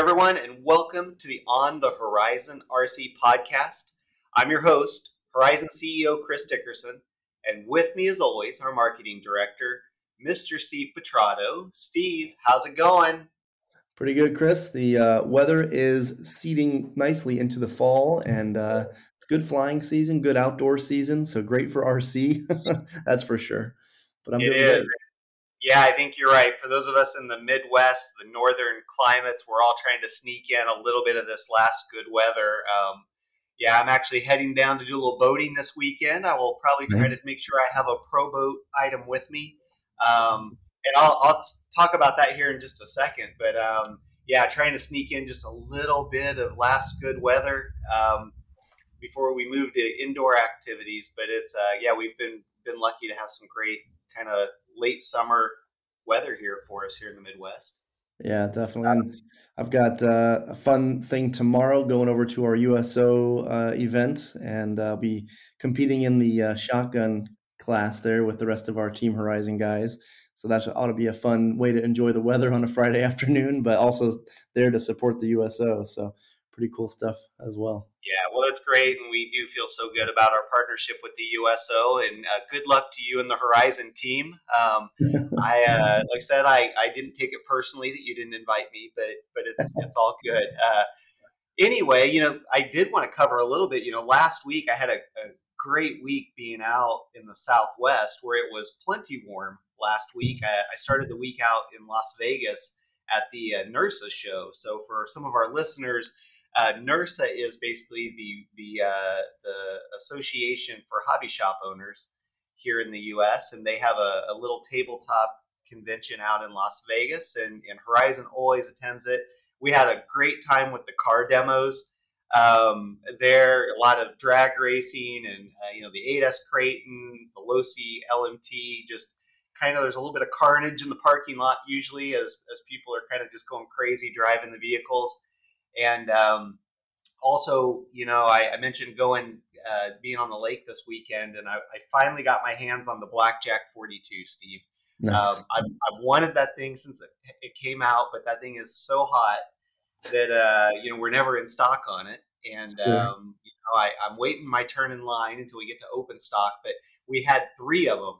everyone, and welcome to the On the Horizon RC podcast. I'm your host, Horizon CEO Chris Dickerson, and with me, as always, our marketing director, Mr. Steve Petrado. Steve, how's it going? Pretty good, Chris. The weather is seeding nicely into the fall, and it's good flying season, good outdoor season, so great for RC. That's for sure. But I'm doing good. Yeah, I think you're right. For those of us in the Midwest, the northern climates, we're all trying to sneak in a little bit of this last good weather. Yeah, I'm actually heading down to do a little boating this weekend. I will probably try to make sure I have a pro boat item with me. And I'll talk about that here in just a second. But yeah, trying to sneak in just a little bit of last good weather before we move to indoor activities. But it's yeah, we've been lucky to have some great kind of late summer weather here for us here in the Midwest. Yeah, definitely. I've got a fun thing tomorrow going over to our USO event, and I'll be competing in the shotgun class there with the rest of our Team Horizon guys. So that ought to be a fun way to enjoy the weather on a Friday afternoon, but also there to support the USO. So pretty cool stuff as well. Yeah, well, that's great. And we do feel so good about our partnership with the USO, and good luck to you and the Horizon team. Like I said, I didn't take it personally that you didn't invite me, but it's all good. Anyway, you know, I did want to cover a little bit, you know, last week I had a great week being out in the Southwest where it was plenty warm last week. I started the week out in Las Vegas at the NARSA show. So for some of our listeners, NARSA is basically the association for hobby shop owners here in the U.S., and they have a little tabletop convention out in Las Vegas, and Horizon always attends it. We had a great time with the car demos there, a lot of drag racing, and you know, the 8S Kraton, the Losi LMT, just kind of, there's a little bit of carnage in the parking lot usually as people are kind of just going crazy driving the vehicles. And also, you know, I mentioned going, being on the lake this weekend, and I finally got my hands on the Blackjack 42, Steve. Nice. I've wanted that thing since it came out, but that thing is so hot that, you know, we're never in stock on it. And, you know, I'm waiting my turn in line until we get to open stock, but we had three of them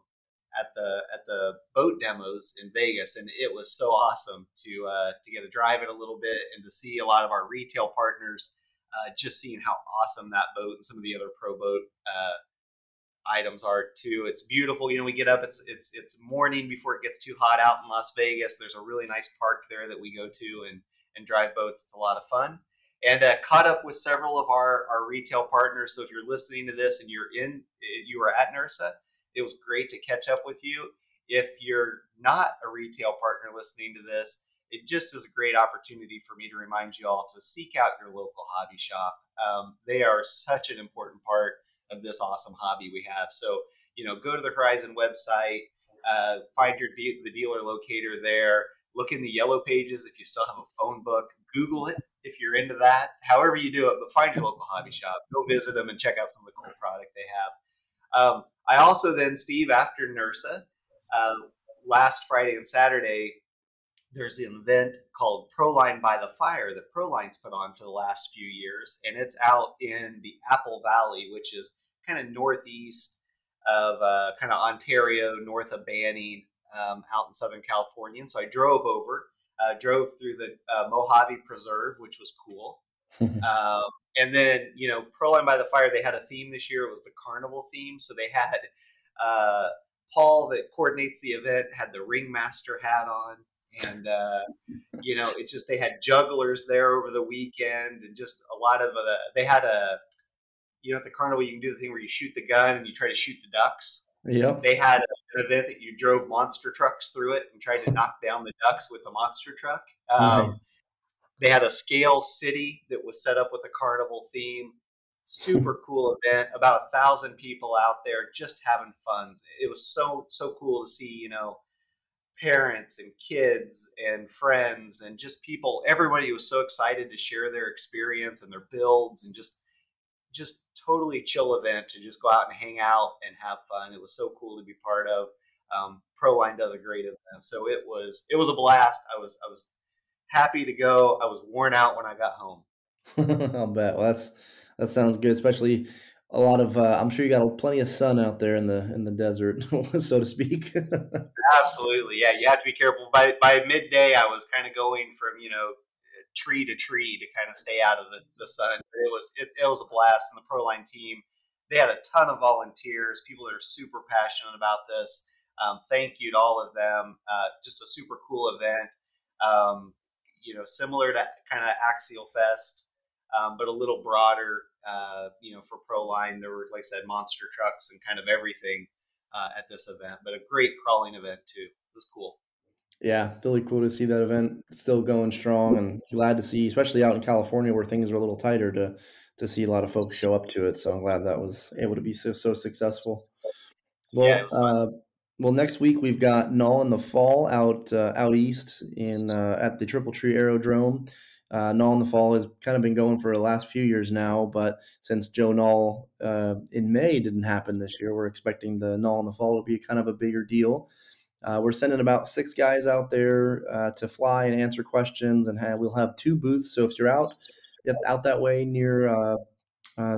at the boat demos in Vegas, and it was so awesome to get to drive it a little bit and to see a lot of our retail partners just seeing how awesome that boat and some of the other pro boat items are too. It's beautiful. You know, we get up, it's morning before it gets too hot out in Las Vegas. There's a really nice park there that we go to and drive boats. It's a lot of fun. And caught up with several of our retail partners. So if you're listening to this and you are at NARSA, it was great to catch up with you. If you're not a retail partner listening to this, it just is a great opportunity for me to remind you all to seek out your local hobby shop. They are such an important part of this awesome hobby we have. So, you know, go to the Horizon website, find your the dealer locator there, look in the yellow pages if you still have a phone book, Google it if you're into that, however you do it, but find your local hobby shop, go visit them and check out some of the cool product they have. I also then, Steve, after NARSA, last Friday and Saturday, there's an event called Proline by the Fire that Proline's put on for the last few years, and it's out in the Apple Valley, which is kind of northeast of kind of Ontario, north of Banning, out in Southern California. And so I drove over, drove through the Mojave Preserve, which was cool. And then, you know, Proline by the Fire, they had a theme this year. It was the carnival theme. So they had Paul that coordinates the event had the ringmaster hat on. And, you know, it's just, they had jugglers there over the weekend, and just a lot of they had you know, at the carnival, you can do the thing where you shoot the gun and you try to shoot the ducks. Yeah. They had an event that you drove monster trucks through it and tried to knock down the ducks with the monster truck. They had a scale city that was set up with a carnival theme. Super cool event. About 1,000 people out there just having fun. It was so cool to see, you know, parents and kids and friends and just people. Everybody was so excited to share their experience and their builds, and just totally chill event to just go out and hang out and have fun. It was so cool to be part of. Proline does a great event, so it was a blast. I was happy to go. I was worn out when I got home. I'll bet. Well, that sounds good, especially a lot of, I'm sure you got plenty of sun out there in the desert, so to speak. Absolutely. Yeah. You have to be careful. By midday, I was kind of going from, tree to tree to kind of stay out of the sun. It was a blast. And the Proline team, they had a ton of volunteers, people that are super passionate about this. Thank you to all of them. Just a super cool event, similar to kind of Axial Fest, but a little broader. For Proline, there were, like I said, monster trucks and kind of everything at this event, but a great crawling event too. It was cool. Yeah, really cool to see that event still going strong, and glad to see, especially out in California where things are a little tighter, to see a lot of folks show up to it. So I'm glad that was able to be so successful. Well, yeah, it was fun. Well, next week we've got Knoll in the Fall out east at the Triple Tree Aerodrome. Knoll in the Fall has kind of been going for the last few years now, but since Joe Knoll in May didn't happen this year, we're expecting the Knoll in the Fall to be kind of a bigger deal. We're sending about 6 guys out there to fly and answer questions, and we'll have 2 booths. So if you're out that way near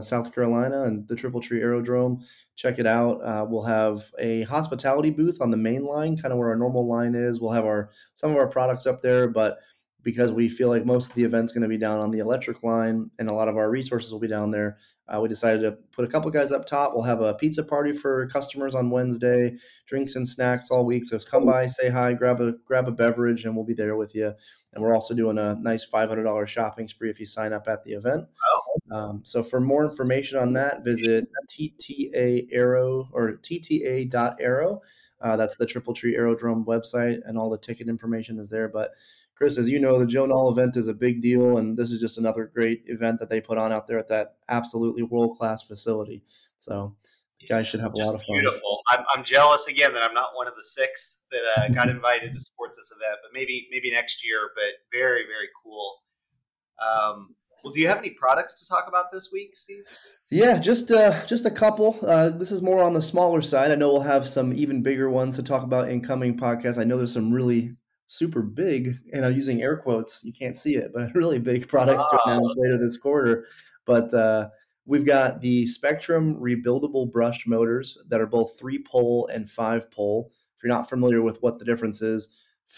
South Carolina and the Triple Tree Aerodrome, check it out. We'll have a hospitality booth on the main line, kind of where our normal line is. We'll have some of our products up there, but because we feel like most of the event's going to be down on the electric line and a lot of our resources will be down there, we decided to put a couple guys up top. We'll have a pizza party for customers on Wednesday, drinks and snacks all week. So come by, say hi, grab a beverage, and we'll be there with you. And we're also doing a nice $500 shopping spree if you sign up at the event. So for more information on that, visit TTA.aero or TTA.aero. That's the Triple Tree Aerodrome website, and all the ticket information is there. But Chris, as you know, the Joe Knoll event is a big deal, and this is just another great event that they put on out there at that absolutely world-class facility. So you guys should have a lot of fun. Beautiful. I'm jealous again that I'm not one of the 6 that got invited to support this event, but maybe next year, but very, very cool. Well, do you have any products to talk about this week, Steve? Yeah, just a couple. This is more on the smaller side. I know we'll have some even bigger ones to talk about in coming podcasts. I know there's some really super big, and I'm using air quotes, you can't see it, but really big products to announce later this quarter. But we've got the Spectrum rebuildable brushed motors that are both 3-pole and 5-pole. If you're not familiar with what the difference is,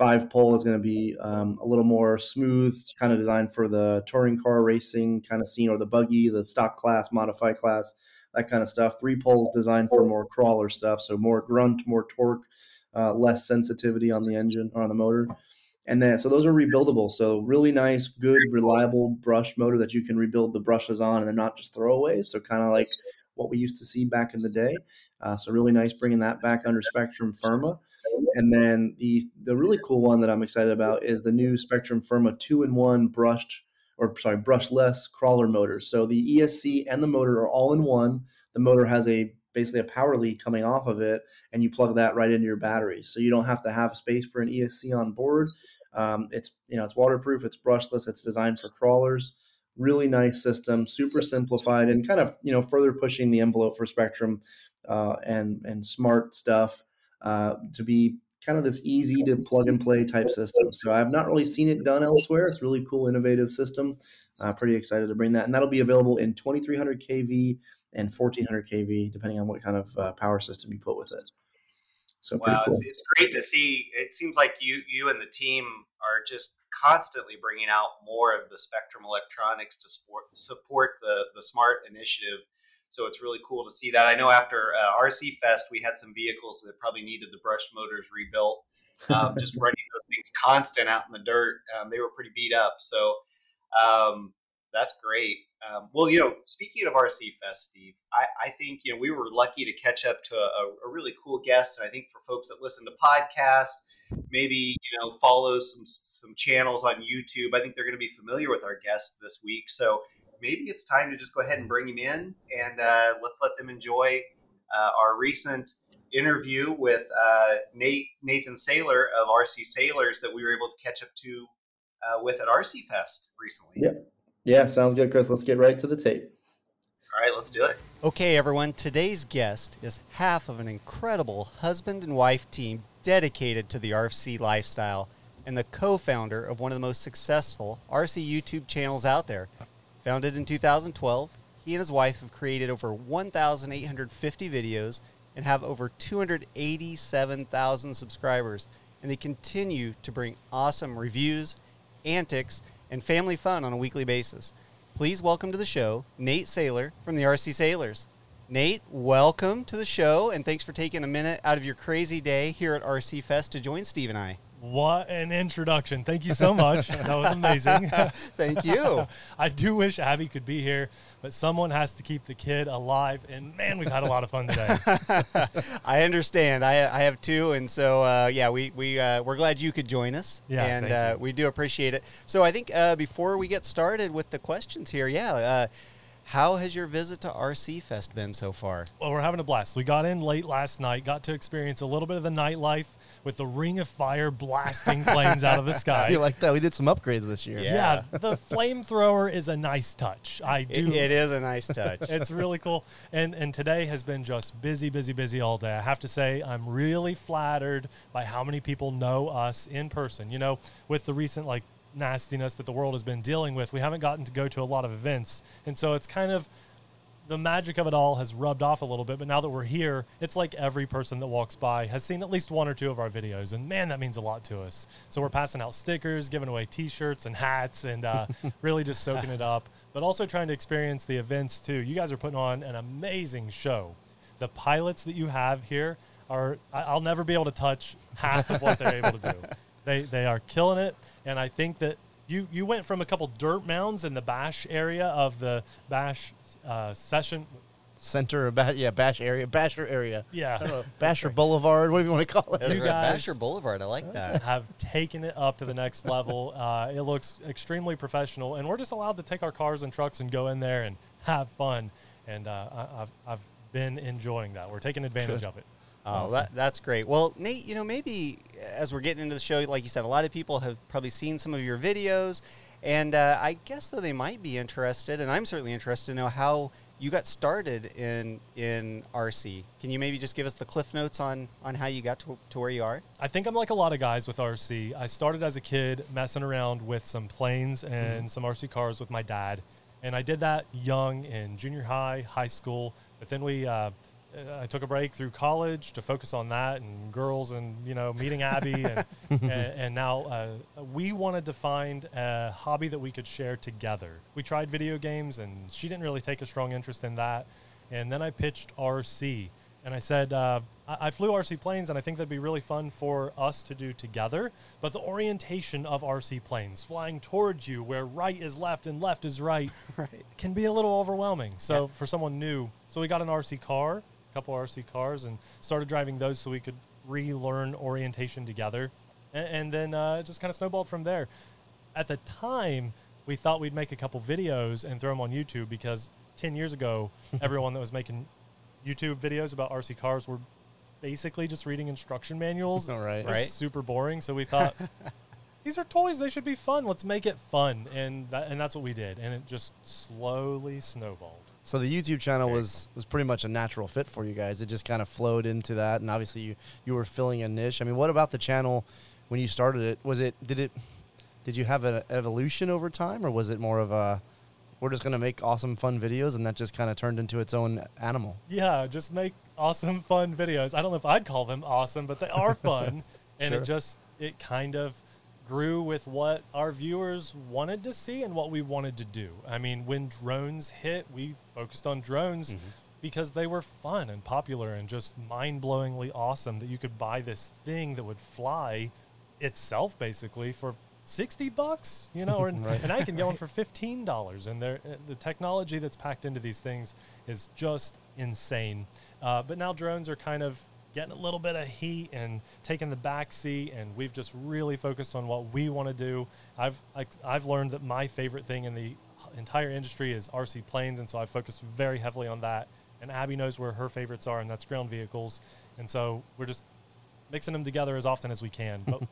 5-pole is going to be a little more smooth, kind of designed for the touring car racing kind of scene, or the buggy, the stock class, modify class, that kind of stuff. 3-pole's designed for more crawler stuff, so more grunt, more torque, less sensitivity on the engine or on the motor. And then, so those are rebuildable. So really nice, good, reliable brush motor that you can rebuild the brushes on, and they're not just throwaways. So kind of like what we used to see back in the day. So really nice bringing that back under Spectrum Firma. And then the really cool one that I'm excited about is the new Spectrum Firma 2-in-1 brushless crawler motor. So the ESC and the motor are all in one. The motor has basically a power lead coming off of it, and you plug that right into your battery. So you don't have to have space for an ESC on board. It's waterproof, it's brushless, it's designed for crawlers. Really nice system, super simplified, and kind of, further pushing the envelope for Spectrum and smart stuff to be kind of this easy to plug and play type system. So I've not really seen it done elsewhere. It's a really cool, innovative system. Pretty excited to bring that. And that'll be available in 2300 kV and 1400 kV, depending on what kind of power system you put with it. So wow, cool. It's great to see. It seems like you and the team are just constantly bringing out more of the Spectrum electronics to support the SMART initiative. So it's really cool to see that. I know after RC Fest, we had some vehicles that probably needed the brushed motors rebuilt, just running those things constant out in the dirt. They were pretty beat up. So that's great. Speaking of RC Fest, Steve, I think, we were lucky to catch up to a really cool guest. And I think for folks that listen to podcasts, maybe, follow some channels on YouTube, I think they're going to be familiar with our guest this week. So maybe it's time to just go ahead and bring him in, and let's let them enjoy our recent interview with Nathan Saylor of RC Sailors that we were able to catch up to with at RC Fest recently. Yep. Yeah, sounds good, Chris. Let's get right to the tape. All right, let's do it. Okay, everyone. Today's guest is half of an incredible husband and wife team dedicated to the RC lifestyle. and the co-founder of one of the most successful RC YouTube channels out there. Founded in 2012, he and his wife have created over 1,850 videos and have over 287,000 subscribers, and they continue to bring awesome reviews, antics, and family fun on a weekly basis. Please welcome to the show, Nate Saylor from the RC Sailors. Nate, welcome to the show, and thanks for taking a minute out of your crazy day here at RC Fest to join Steve and I. What an introduction. Thank you so much. That was amazing. Thank you. I do wish Abby could be here, but someone has to keep the kid alive. And, man, we've had a lot of fun today. I understand. I have too. And so, yeah, we're glad you could join us. Yeah, and we do appreciate it. So I think before we get started with the questions here, how has your visit to RC Fest been so far? Well, we're having a blast. We got in late last night, got to experience a little bit of the nightlife with the Ring of Fire blasting flames out of the sky. You like that? We did some upgrades this year. Yeah, the flamethrower is a nice touch. It is a nice touch. It's really cool. And today has been just busy, busy, busy all day. I have to say I'm really flattered by how many people know us in person. You know, with the recent, nastiness that the world has been dealing with, we haven't gotten to go to a lot of events, and so it's kind of the magic of it all has rubbed off a little bit. But now that we're here, it's like every person that walks by has seen at least one or two of our videos, and man, that means a lot to us. So we're passing out stickers, giving away t-shirts and hats, and really just soaking it up, but also trying to experience the events too. You guys are putting on an amazing show. The pilots that you have here are, I'll never be able to touch half of what they're able to do. They are killing it. And I think that you went from a couple dirt mounds in the Bash area of the Bash session. Center of Bash, yeah, Basher area. Yeah. Basher Boulevard, whatever you want to call it. You guys, Basher Boulevard, I like that. Have taken it up to the next level. It looks extremely professional. And we're just allowed to take our cars and trucks and go in there and have fun. And I've been enjoying that. We're taking advantage of it. Awesome. That's great. Well, Nate, maybe as we're getting into the show, like you said, a lot of people have probably seen some of your videos, and I guess though they might be interested, and I'm certainly interested to know how you got started in RC. Can you maybe just give us the cliff notes on how you got to where you are? I think I'm like a lot of guys with RC. I started as a kid messing around with some planes and some RC cars with my dad, and I did that young in junior high, high school, but then I took a break through college to focus on that and girls and, meeting Abby. and now we wanted to find a hobby that we could share together. We tried video games, and she didn't really take a strong interest in that. And then I pitched RC. And I said, I flew RC planes, and I think that'd be really fun for us to do together. But the orientation of RC planes, flying towards you where right is left and left is right. can be a little overwhelming. So for someone new, so we got an RC car, couple RC cars, and started driving those so we could relearn orientation together. And then it just kind of snowballed from there. At the time, we thought we'd make a couple videos and throw them on YouTube because 10 years ago, everyone that was making YouTube videos about RC cars were basically just reading instruction manuals. All right. Right. Super boring. So we thought, these are toys. They should be fun. Let's make it fun. And that's what we did. And it just slowly snowballed. So the YouTube channel was pretty much a natural fit for you guys. It just kind of flowed into that, and obviously you were filling a niche. I mean, what about the channel when you started it? Did you have an evolution over time, or was it more of a we're just going to make awesome fun videos, and that just kind of turned into its own animal? Yeah, just make awesome fun videos. I don't know if I'd call them awesome, but they are fun, and it kind of grew with what our viewers wanted to see and what we wanted to do. I mean, when drones hit, we focused on drones because they were fun and popular and just mind-blowingly awesome that you could buy this thing that would fly itself basically for $60, and I can get one for $15. And the technology that's packed into these things is just insane. But now drones are kind of getting a little bit of heat and taking the back seat, and we've just really focused on what we want to do. I've learned that my favorite thing in the entire industry is RC planes, and so I focused very heavily on that. And Abby knows where her favorites are, and that's ground vehicles. And so we're just mixing them together as often as we can. But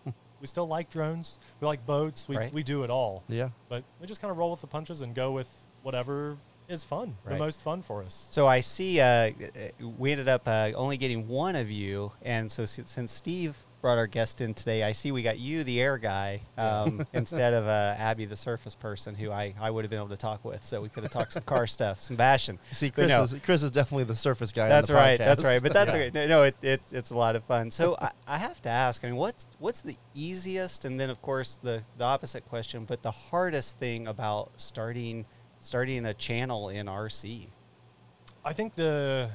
we still like drones. We like boats. We do it all. Yeah. But we just kind of roll with the punches and go with whatever is fun, the most fun for us. So I see we ended up only getting one of you, and so since Steve brought our guest in today. I see we got you, the air guy, instead of Abby, the surface person, who I would have been able to talk with. So we could have talked some car stuff, some bashing. See, Chris is definitely the surface guy. That's on the right. Podcast. That's right. But that's okay. No, it's a lot of fun. So I have to ask. I mean, what's the easiest, and then of course the opposite question, but the hardest thing about starting a channel in RC? I think the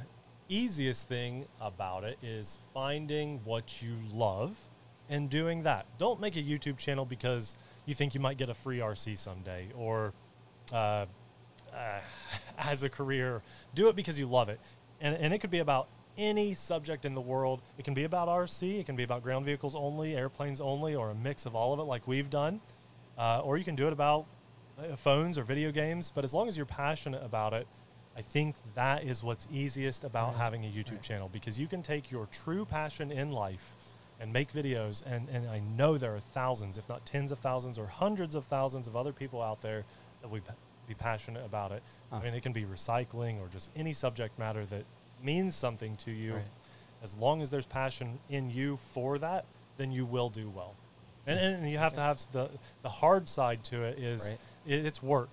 easiest thing about it is finding what you love and doing that. Don't make a YouTube channel because you think you might get a free RC someday or as a career. Do it because you love it. And it could be about any subject in the world. It can be about RC. It can be about ground vehicles only, airplanes only, or a mix of all of it like we've done. Or you can do it about phones or video games. But as long as you're passionate about it, I think that is what's easiest about having a YouTube channel, because you can take your true passion in life and make videos. And I know there are thousands, if not tens of thousands or hundreds of thousands of other people out there that would be passionate about it. I mean, it can be recycling or just any subject matter that means something to you. Right. As long as there's passion in you for that, then you will do well. And you have to have the hard side to it is it's work.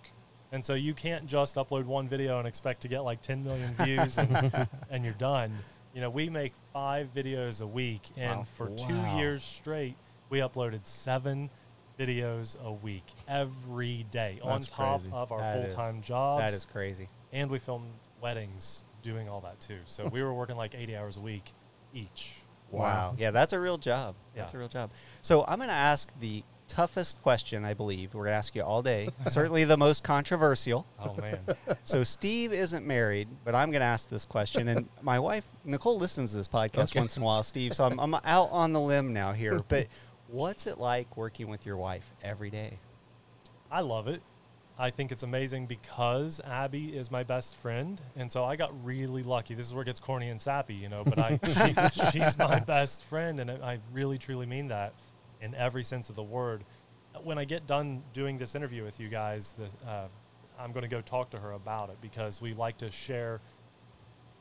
And so you can't just upload one video and expect to get like 10 million views and you're done. You know, we make 5 videos a week, and for 2 years straight, we uploaded 7 videos a week every day. That's on top crazy. Of our full-time jobs. That is crazy. And we filmed weddings doing all that too. So we were working like 80 hours a week each. Wow. Yeah, that's a real job. That's a real job. So I'm going to ask the toughest question, I believe. We're going to ask you all day. Certainly the most controversial. Oh, man. So Steve isn't married, but I'm going to ask this question. And my wife, Nicole, listens to this podcast once in a while, Steve. So I'm out on the limb now here. But what's it like working with your wife every day? I love it. I think it's amazing because Abby is my best friend. And so I got really lucky. This is where it gets corny and sappy, you know. But she's my best friend, and I really, truly mean that. In every sense of the word. When I get done doing this interview with you guys, I'm going to go talk to her about it, because we like to share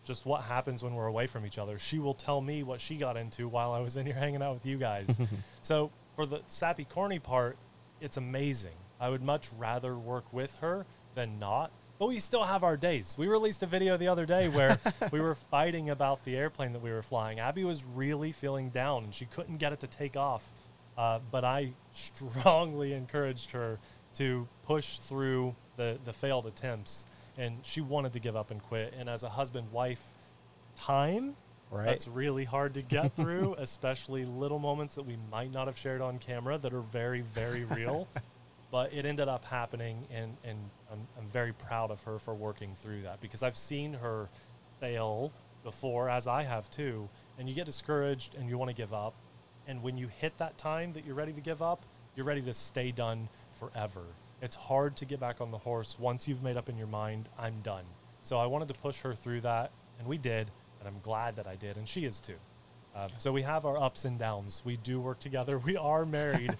just what happens when we're away from each other. She will tell me what she got into while I was in here hanging out with you guys. So for the sappy, corny part, it's amazing. I would much rather work with her than not. But we still have our days. We released a video the other day where we were fighting about the airplane that we were flying. Abby was really feeling down, and she couldn't get it to take off. But I strongly encouraged her to push through the failed attempts, and she wanted to give up and quit. And as a husband-wife time, that's really hard to get through, especially little moments that we might not have shared on camera that are very, very real. But it ended up happening, and I'm very proud of her for working through that, because I've seen her fail before, as I have too, and you get discouraged and you want to give up. And when you hit that time that you're ready to give up, you're ready to stay done forever. It's hard to get back on the horse once you've made up in your mind, I'm done. So I wanted to push her through that, and we did, and I'm glad that I did, and she is too. So we have our ups and downs. We do work together. We are married.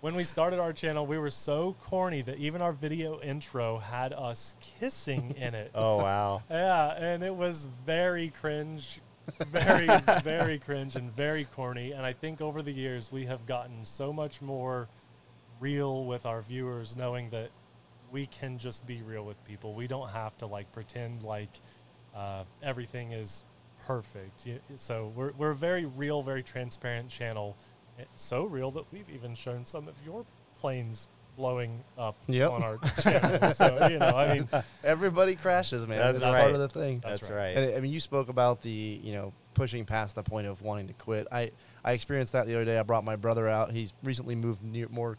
When we started our channel, we were so corny that even our video intro had us kissing in it. Oh, wow. Yeah, and it was very cringe. Very, very cringe and very corny. And I think over the years we have gotten so much more real with our viewers, knowing that we can just be real with people. We don't have to like pretend like everything is perfect. So we're a very real, very transparent channel. It's so real that we've even shown some of your planes blowing up on our channel. So, you know, I mean, everybody crashes, man. That's part of the thing. That's right. And I mean, you spoke about the, you know, pushing past the point of wanting to quit. I experienced that the other day. I brought my brother out. He's recently moved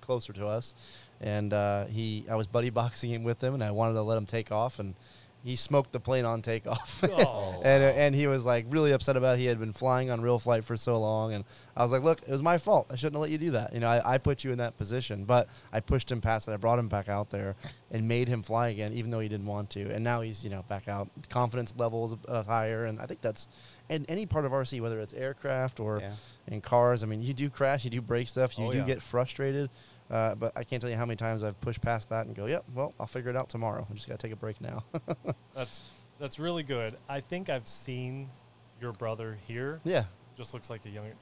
closer to us, and I was buddy boxing him with him, and I wanted to let him take off, and he smoked the plane on takeoff. Oh, and he was like really upset about it. He had been flying on real flight for so long, and I was like, look, it was my fault. I shouldn't have let you do that. You know, I put you in that position, but I pushed him past it. I brought him back out there and made him fly again, even though he didn't want to. And now he's, you know, back out. Confidence levels higher, and I think that's in any part of RC, whether it's aircraft or in cars. I mean, you do crash, you do break stuff, you do get frustrated. But I can't tell you how many times I've pushed past that and go, well, I'll figure it out tomorrow. I just got to take a break now. That's really good. I think I've seen your brother here. Yeah. Just looks like a younger,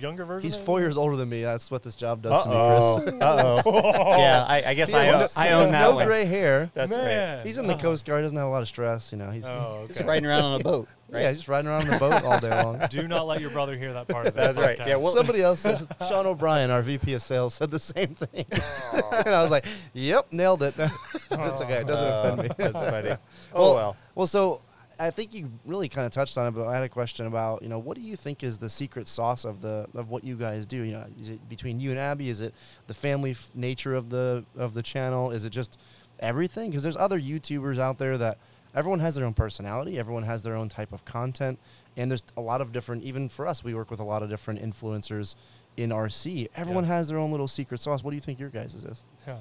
Younger version. He's 4 years older than me. That's what this job does to me, Chris. Yeah, I guess I own that one. No gray hair. That's right. He's in the Coast Guard. He doesn't have a lot of stress. You know, he's just riding around on a boat. Right? Yeah, just riding around on a boat all day long. Do not let your brother hear that part of it. That's right. Yeah, well, somebody else, Sean O'Brien, our VP of Sales, said the same thing. And I was like, "Yep, nailed it." That's okay. It doesn't offend me. That's funny. Well, so. I think you really kind of touched on it, but I had a question about, you know, what do you think is the secret sauce of the what you guys do? You know, is it between you and Abby? Is it the family nature of the channel? Is it just everything? Because there's other YouTubers out there that everyone has their own personality, everyone has their own type of content, and there's a lot of different. Even for us, we work with a lot of different influencers in RC. Everyone has their own little secret sauce. What do you think your guys is? Yeah.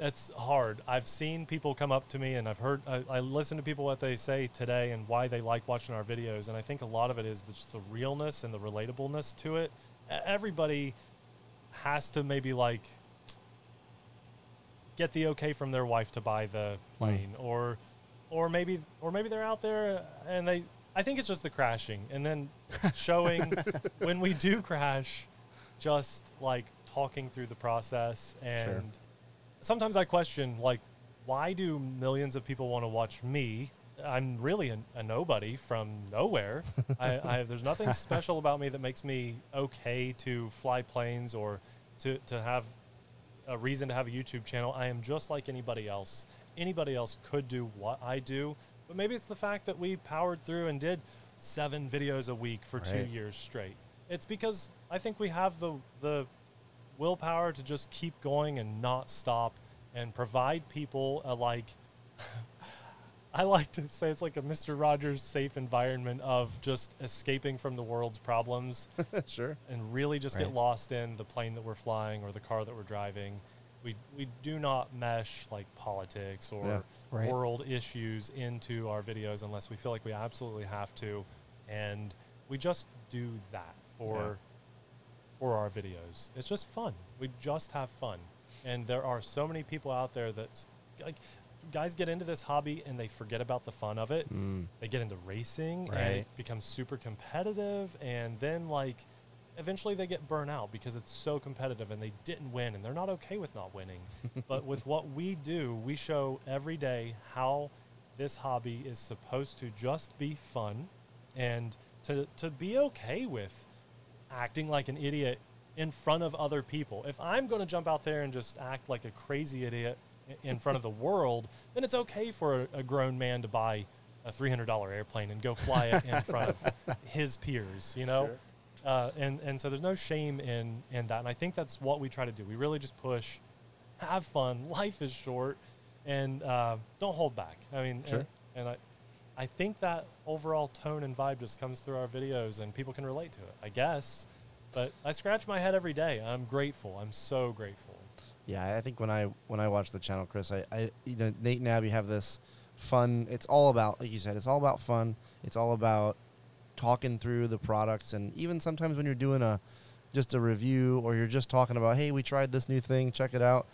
It's hard. I've seen people come up to me and I've heard, I listen to people what they say today and why they like watching our videos. And I think a lot of it is just the realness and the relatableness to it. Everybody has to maybe like get the okay from their wife to buy the plane or maybe they're out there and I think it's just the crashing and then showing when we do crash, just like talking through the process and sometimes I question, like, why do millions of people want to watch me? I'm really a nobody from nowhere. There's nothing special about me that makes me okay to fly planes or to have a reason to have a YouTube channel. I am just like anybody else. Anybody else could do what I do. But maybe it's the fact that we powered through and did 7 videos a week for 2 years straight. It's because I think we have the willpower to just keep going and not stop and provide people a like I like to say it's like a Mr. Rogers safe environment of just escaping from the world's problems and really just get lost in the plane that we're flying or the car that we're driving. We do not mesh like politics or world issues into our videos unless we feel like we absolutely have to, and we just do that for our videos. It's just fun. We just have fun. And there are so many people out there that's like, guys get into this hobby and they forget about the fun of it. They get into racing and it becomes super competitive. And then like eventually they get burnt out because it's so competitive and they didn't win and they're not okay with not winning. But with what we do, we show every day how this hobby is supposed to just be fun and to be okay with acting like an idiot in front of other people. If I'm going to jump out there and just act like a crazy idiot in front of the world, then it's okay for a grown man to buy a $300 airplane and go fly it in front of his peers, you know? And so there's no shame in that. And I think that's what we try to do. We really just push, have fun, life is short, and don't hold back. I mean, and I think that overall tone and vibe just comes through our videos and people can relate to it, I guess. But I scratch my head every day. I'm grateful. I'm so grateful. Yeah, I think when I watch the channel, Chris, I you know, Nate and Abby have this fun. It's all about, like you said, it's all about fun. It's all about talking through the products. And even sometimes when you're doing just a review or you're just talking about, hey, we tried this new thing, check it out.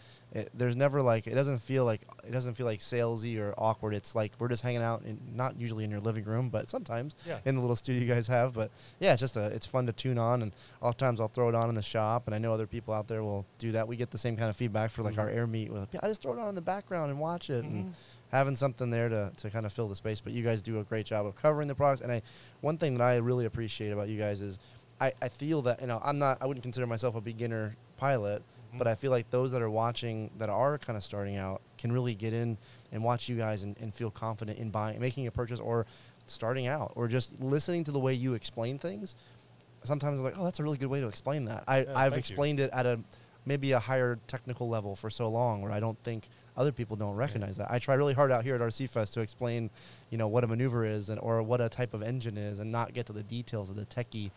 There's never like it doesn't feel like salesy or awkward. It's like we're just hanging out, and not usually in your living room, but sometimes in the little studio you guys have. But yeah, it's just it's fun to tune on, and oftentimes I'll throw it on in the shop, and I know other people out there will do that. We get the same kind of feedback for like our air meet. We're like, I just throw it on in the background and watch it, and having something there to kind of fill the space. But you guys do a great job of covering the products, and one thing that I really appreciate about you guys is I feel that, you know, I wouldn't consider myself a beginner pilot. But I feel like those that are watching that are kind of starting out can really get in and watch you guys and feel confident in buying, making a purchase or starting out or just listening to the way you explain things. Sometimes I'm like, oh, that's a really good way to explain that. I've explained it at maybe a higher technical level for so long where I don't think other people don't recognize that. I try really hard out here at RC Fest to explain, you know, what a maneuver is or what a type of engine is and not get to the details of the techie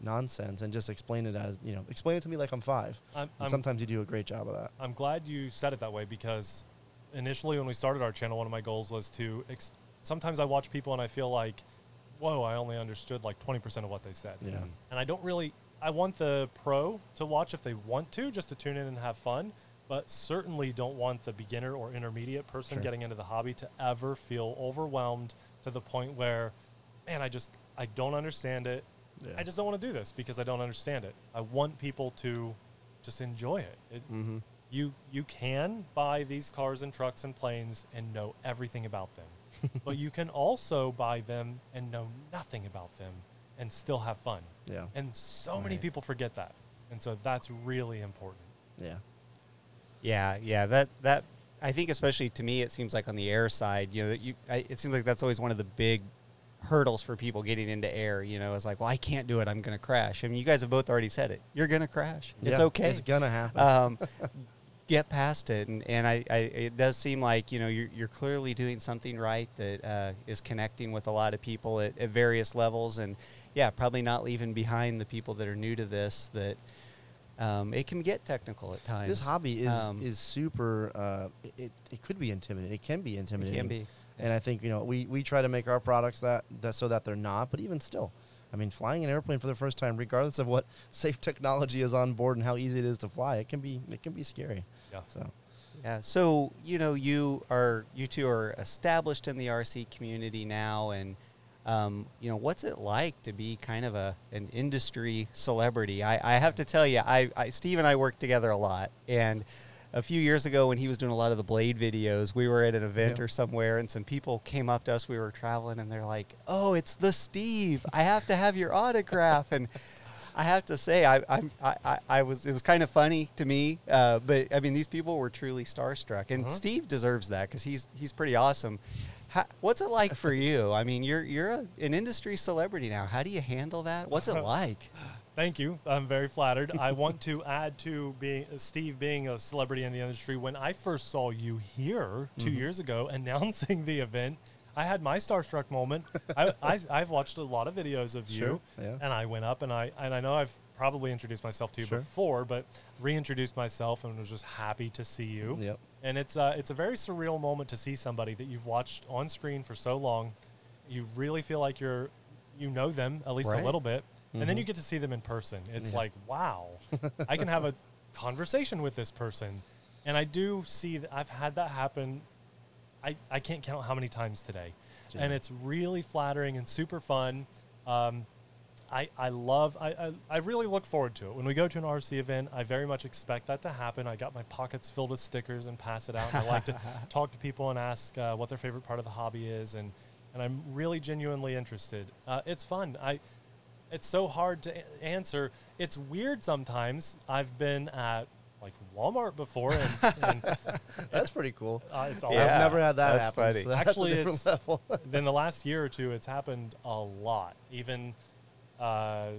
nonsense and just explain it as, you know, explain it to me like I'm five. Sometimes you do a great job of that. I'm glad you said it that way because initially when we started our channel, one of my goals was to, sometimes I watch people and I feel like, whoa, I only understood like 20% of what they said. Yeah. And I don't really, I want the pro to watch if they want to, just to tune in and have fun, but certainly don't want the beginner or intermediate person getting into the hobby to ever feel overwhelmed to the point where, man, I don't understand it. Yeah. I just don't want to do this because I don't understand it. I want people to just enjoy it. Mm-hmm. You can buy these cars and trucks and planes and know everything about them. But you can also buy them and know nothing about them and still have fun. Yeah. And so many people forget that. And so that's really important. Yeah. Yeah, that I think especially to me it seems like on the air side, you know, that it seems like that's always one of the big hurdles for people getting into air, you know. It's like, well, I can't do it. I'm going to crash. I mean, you guys have both already said it. You're going to crash. Yeah, it's okay. It's going to happen. Get past it. And it does seem like, you know, you're clearly doing something right that is connecting with a lot of people at various levels. And, yeah, probably not leaving behind the people that are new to this that it can get technical at times. This hobby is super it could be intimidating. It can be intimidating. It can be. And I think, you know, we try to make our products that so that they're not, but even still, I mean, flying an airplane for the first time, regardless of what safe technology is on board and how easy it is to fly, it can be scary. Yeah. So, you know, you two are established in the RC community now, and you know, what's it like to be kind of an industry celebrity? I have to tell you, Steve and I work together a lot, and a few years ago when he was doing a lot of the Blade videos, we were at an event or somewhere, and some people came up to us. We were traveling, and they're like, oh, it's the Steve. I have to have your autograph. And I have to say, it was kind of funny to me. But, I mean, these people were truly starstruck. And Steve deserves that because he's pretty awesome. What's it like for you? I mean, you're an industry celebrity now. How do you handle that? What's it like? Thank you. I'm very flattered. I want to add to Steve being a celebrity in the industry. When I first saw you here 2 years ago announcing the event, I had my starstruck moment. I've watched a lot of videos of you, and I went up, and I know I've probably introduced myself to you before, but reintroduced myself and was just happy to see you. Yep. And it's a very surreal moment to see somebody that you've watched on screen for so long. You really feel like you know them at least a little bit. And then you get to see them in person. It's like, wow, I can have a conversation with this person. And I do see that I've had that happen. I can't count how many times today. Yeah. And it's really flattering and super fun. I really look forward to it. When we go to an RC event, I very much expect that to happen. I got my pockets filled with stickers and pass it out. And I like to talk to people and ask what their favorite part of the hobby is. And I'm really genuinely interested. It's fun. It's so hard to answer. It's weird sometimes. I've been at like Walmart before, and that's pretty cool. I've never had that happen. Funny. So actually, it's in the last year or two, it's happened a lot. Even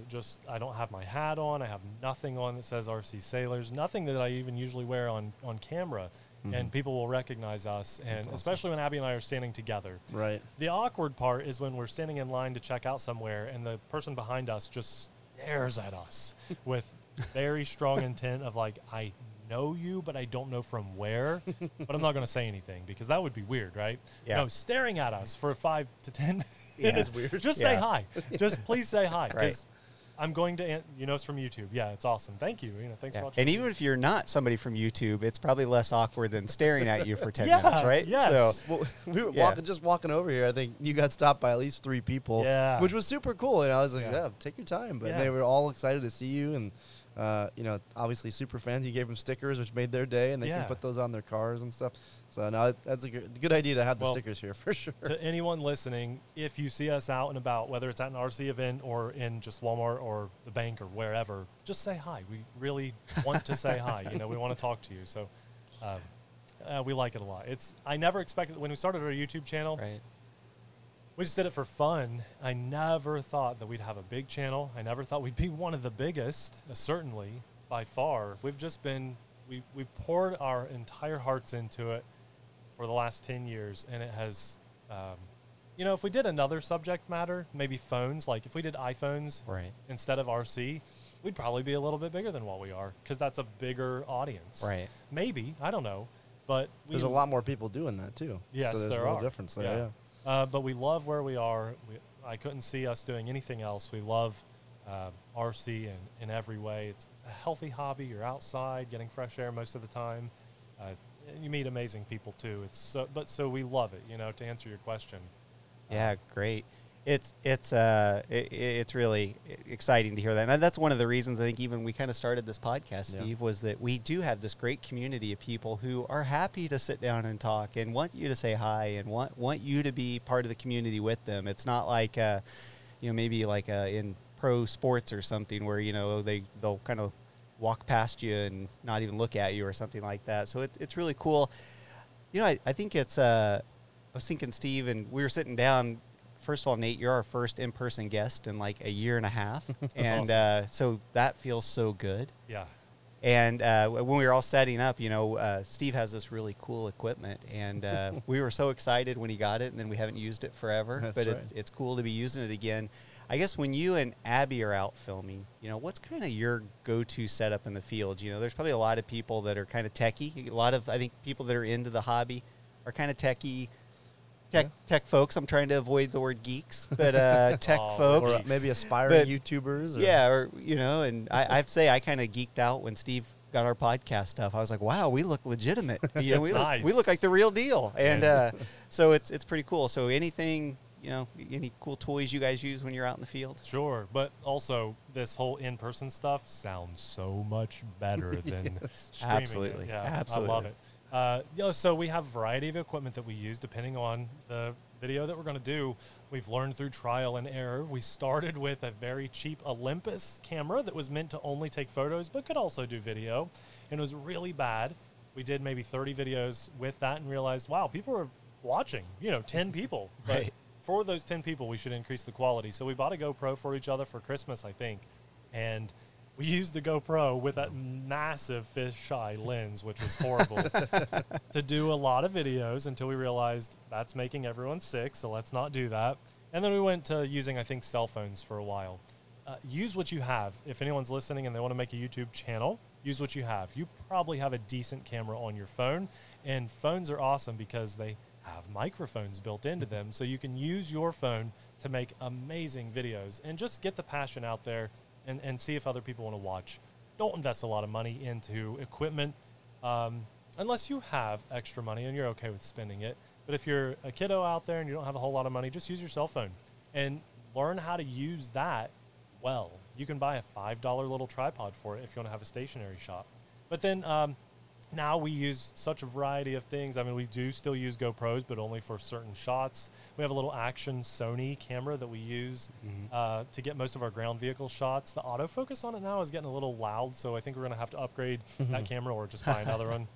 just I don't have my hat on. I have nothing on that says RC Sailors. Nothing that I even usually wear on camera. Mm-hmm. And people will recognize us, and awesome. Especially when Abby and I are standing together. Right. The awkward part is when we're standing in line to check out somewhere, and the person behind us just stares at us with very strong intent of like, I know you, but I don't know from where, but I'm not going to say anything because that would be weird, right? Yeah. No, staring at us for 5 to 10 minutes. Yeah. Weird. Just say hi. Just please say hi. Right. I'm going to, you know, it's from YouTube. Yeah, it's awesome. Thank you. You know, thanks for watching. And even if you're not somebody from YouTube, it's probably less awkward than staring at you for 10 minutes, right? Yes. So we were walking over here. I think you got stopped by at least 3 people, which was super cool. And I was like, take your time. But they were all excited to see you. And, you know, obviously super fans. You gave them stickers, which made their day. And they can put those on their cars and stuff. So, no, that's a good idea to have the stickers here for sure. To anyone listening, if you see us out and about, whether it's at an RC event or in just Walmart or the bank or wherever, just say hi. We really want to say hi. You know, we want to talk to you. So we like it a lot. I never expected, when we started our YouTube channel, we just did it for fun. I never thought that we'd have a big channel. I never thought we'd be one of the biggest, certainly, by far. We've just been, we poured our entire hearts into it for the last 10 years, and it has, you know, if we did another subject matter, maybe phones, like if we did iPhones instead of RC, we'd probably be a little bit bigger than what we are because that's a bigger audience. Right. Maybe. I don't know. But there's a lot more people doing that, too. Yes, so there's a little difference there. Yeah. But we love where we are. I couldn't see us doing anything else. We love RC in every way. It's a healthy hobby. You're outside getting fresh air most of the time. You meet amazing people too. So we love it, you know, to answer your question. Yeah, great. It's really exciting to hear that. And that's one of the reasons I think even we kind of started this podcast, Steve, was that we do have this great community of people who are happy to sit down and talk and want you to say hi and want you to be part of the community with them. It's not like, maybe like in pro sports or something where, they'll kind of walk past you and not even look at you or something like that. So it's really cool. I think it's, I was thinking, Steve, and we were sitting down. First of all, Nate, you're our first in-person guest in like a year and a half. And awesome. So that feels so good. Yeah. And when we were all setting up, Steve has this really cool equipment. And we were so excited when he got it, and then we haven't used it forever. That's but right. It's cool to be using it again. I guess when you and Abby are out filming, what's kind of your go-to setup in the field? There's probably a lot of people that are kind of techie. A lot of, I think, people that are into the hobby are kind of techie. Tech folks. I'm trying to avoid the word geeks, but tech folks. Or maybe aspiring YouTubers. Or. Yeah, or, and I have to say I kind of geeked out when Steve got our podcast stuff. I was like, wow, we look legitimate. We look like the real deal. And so it's pretty cool. So anything, any cool toys you guys use when you're out in the field? Sure, but also this whole in-person stuff sounds so much better than streaming. Absolutely. Yeah, absolutely. I love it. So we have a variety of equipment that we use depending on the video that we're going to do. We've learned through trial and error. We started with a very cheap Olympus camera that was meant to only take photos but could also do video, and it was really bad. We did maybe 30 videos with that and realized, wow, people are watching, 10 people. But right. For those 10 people, we should increase the quality. So we bought a GoPro for each other for Christmas, I think, and we used the GoPro with a massive fisheye lens, which was horrible, to do a lot of videos until we realized that's making everyone sick, so let's not do that. And then we went to using, I think, cell phones for a while. Use what you have. If anyone's listening and they want to make a YouTube channel, use what you have. You probably have a decent camera on your phone, and phones are awesome because they have microphones built into them, so you can use your phone to make amazing videos and just get the passion out there. And see if other people want to watch. Don't invest a lot of money into equipment unless you have extra money and you're okay with spending it. But if you're a kiddo out there and you don't have a whole lot of money, just use your cell phone and learn how to use that well. You can buy a $5 little tripod for it if you want to have a stationary shot. But then now we use such a variety of things. I mean, we do still use GoPros, but only for certain shots. We have a little action Sony camera that we use to get most of our ground vehicle shots. The autofocus on it now is getting a little loud, so I think we're going to have to upgrade that camera or just buy another one.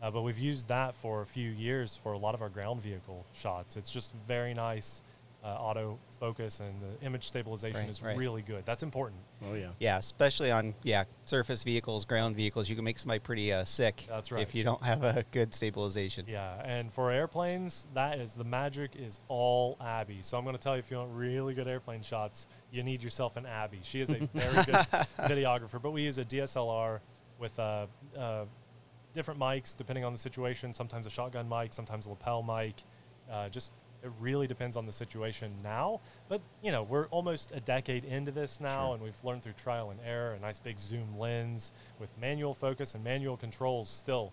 But we've used that for a few years for a lot of our ground vehicle shots. It's just very nice autofocus, and the image stabilization is really good. That's important. Oh, yeah. Yeah, especially on, surface vehicles, ground vehicles. You can make somebody pretty sick. That's right. If you don't have a good stabilization. Yeah, and for airplanes, the magic is all Abby. So I'm going to tell you, if you want really good airplane shots, you need yourself an Abby. She is a very good videographer, but we use a DSLR with different mics depending on the situation, sometimes a shotgun mic, sometimes a lapel mic, it really depends on the situation now. But, we're almost a decade into this now, and we've learned through trial and error, a nice big zoom lens with manual focus and manual controls still.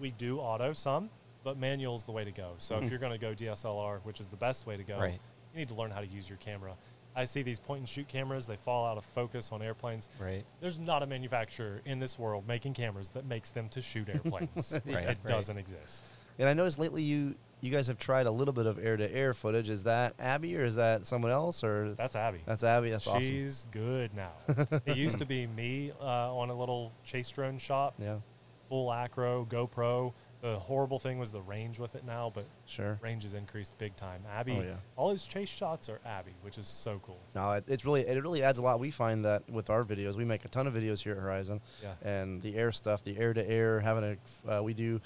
We do auto some, but manual is the way to go. So if you're going to go DSLR, which is the best way to go, you need to learn how to use your camera. I see these point-and-shoot cameras. They fall out of focus on airplanes. Right. There's not a manufacturer in this world making cameras that makes them to shoot airplanes. It doesn't exist. And I noticed lately you guys have tried a little bit of air-to-air footage. Is that Abby or is that someone else? Or that's Abby. That's Abby. That's awesome. She's good now. It used to be me on a little chase drone shot. Yeah. Full acro, GoPro. The horrible thing was the range with it now, but range has increased big time. Abby, all his chase shots are Abby, which is so cool. No, it really adds a lot. We find that with our videos. We make a ton of videos here at Horizon. Yeah. And the air stuff, the air-to-air, having a we do